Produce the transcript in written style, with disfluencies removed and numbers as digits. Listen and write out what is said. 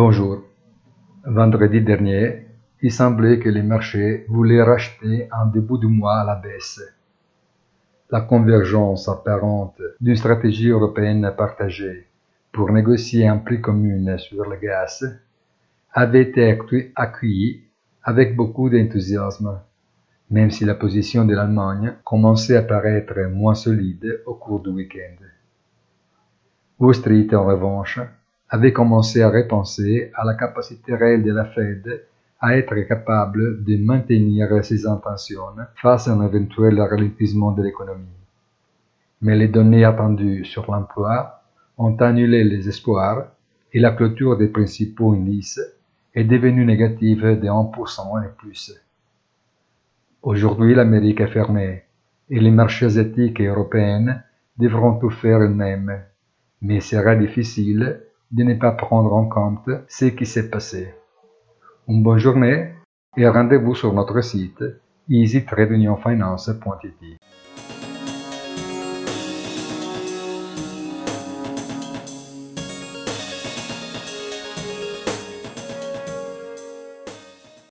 Bonjour. Vendredi dernier, il semblait que les marchés voulaient racheter en début du mois à la baisse. La convergence apparente d'une stratégie européenne partagée pour négocier un prix commun sur le gaz avait été accueillie avec beaucoup d'enthousiasme, même si la position de l'Allemagne commençait à paraître moins solide au cours du week-end. Wall Street, en revanche, avait commencé à repenser à la capacité réelle de la Fed à être capable de maintenir ses intentions face à un éventuel ralentissement de l'économie. Mais les données attendues sur l'emploi ont annulé les espoirs et la clôture des principaux indices est devenue négative de 1% et plus. Aujourd'hui, l'Amérique est fermée et les marchés asiatiques et européens devront tout faire eux-mêmes, mais il sera difficile de ne pas prendre en compte ce qui s'est passé. Une bonne journée et rendez-vous sur notre site easytradeunionfinance.it.